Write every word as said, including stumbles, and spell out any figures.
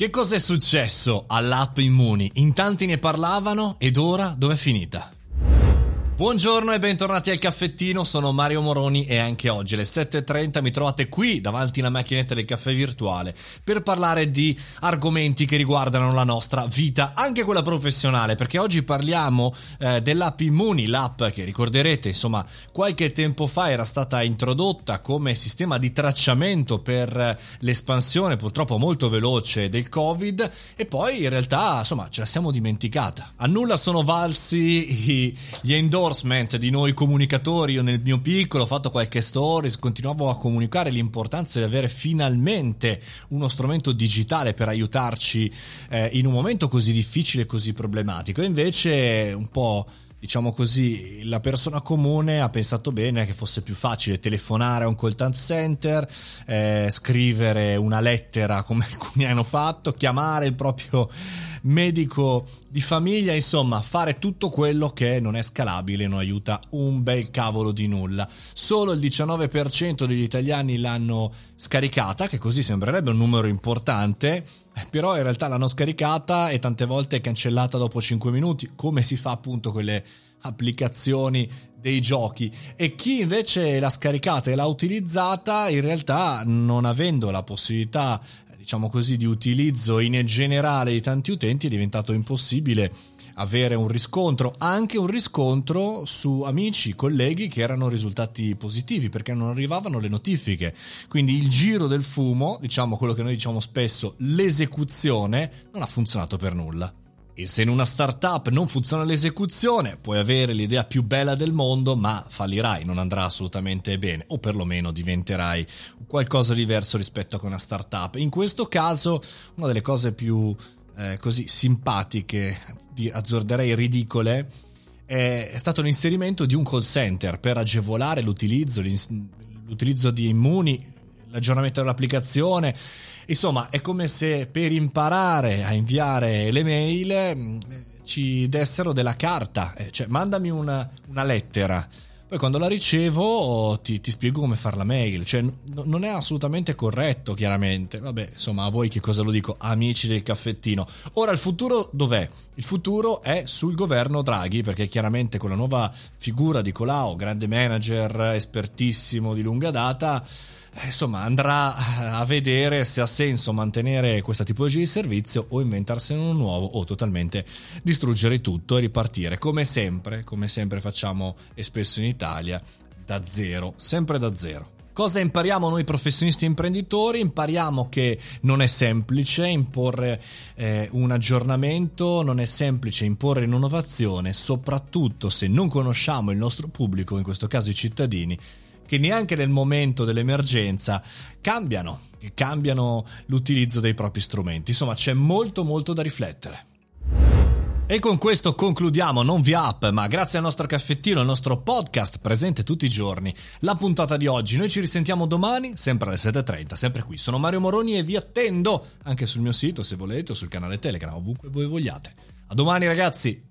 Che cosa è successo all'app Immuni? In tanti ne parlavano ed ora dov'è finita? Buongiorno e bentornati al caffettino, sono Mario Moroni e anche oggi alle sette e trenta mi trovate qui davanti alla macchinetta del caffè virtuale per parlare di argomenti che riguardano la nostra vita, anche quella professionale, perché oggi parliamo eh, dell'app Immuni, l'app che ricorderete insomma qualche tempo fa era stata introdotta come sistema di tracciamento per eh, l'espansione purtroppo molto veloce del Covid, e poi in realtà insomma ce la siamo dimenticata. A nulla sono valsi gli endorsi di noi comunicatori. Io nel mio piccolo ho fatto qualche stories, continuavo a comunicare l'importanza di avere finalmente uno strumento digitale per aiutarci eh, in un momento così difficile e così problematico, e invece un po', diciamo così, la persona comune ha pensato bene che fosse più facile telefonare a un call center, eh, scrivere una lettera come alcuni hanno fatto, chiamare il proprio medico di famiglia, insomma fare tutto quello che non è scalabile, non aiuta un bel cavolo di nulla. Solo il diciannove per cento degli italiani l'hanno scaricata, che così sembrerebbe un numero importante, però in realtà l'hanno scaricata e tante volte è cancellata dopo cinque minuti, come si fa appunto con le applicazioni dei giochi. E chi invece l'ha scaricata e l'ha utilizzata, in realtà non avendo la possibilità, diciamo così, di utilizzo in generale di tanti utenti, è diventato impossibile avere un riscontro, anche un riscontro su amici, colleghi che erano risultati positivi, perché non arrivavano le notifiche. Quindi il giro del fumo, diciamo quello che noi diciamo spesso, l'esecuzione, non ha funzionato per nulla. E se in una startup non funziona l'esecuzione, puoi avere l'idea più bella del mondo, ma fallirai, non andrà assolutamente bene, o perlomeno diventerai qualcosa di diverso rispetto a una startup. In questo caso, una delle cose più eh, così simpatiche, azzorderei ridicole, è stato l'inserimento di un call center per agevolare l'utilizzo, l'utilizzo di Immuni, l'aggiornamento dell'applicazione. Insomma, è come se per imparare a inviare le mail ci dessero della carta, cioè mandami una, una lettera, poi quando la ricevo ti, ti spiego come fare la mail, cioè no, non è assolutamente corretto, chiaramente. Vabbè, insomma, a voi che cosa lo dico, amici del caffettino. Ora, il futuro dov'è? Il futuro è sul governo Draghi, perché chiaramente con la nuova figura di Colao, grande manager, espertissimo di lunga data, insomma andrà a vedere se ha senso mantenere questa tipologia di servizio o inventarsene uno nuovo, o totalmente distruggere tutto e ripartire come sempre, come sempre facciamo e spesso in Italia, da zero, sempre da zero. Cosa impariamo noi professionisti e imprenditori? Impariamo che non è semplice imporre eh, un aggiornamento, non è semplice imporre un'innovazione, soprattutto se non conosciamo il nostro pubblico, in questo caso i cittadini, che neanche nel momento dell'emergenza cambiano, che cambiano l'utilizzo dei propri strumenti. Insomma, c'è molto molto da riflettere. E con questo concludiamo, non via app, ma grazie al nostro caffettino, al nostro podcast presente tutti i giorni, la puntata di oggi. Noi ci risentiamo domani, sempre alle sette e trenta, sempre qui. Sono Mario Moroni e vi attendo anche sul mio sito, se volete, o sul canale Telegram, ovunque voi vogliate. A domani, ragazzi!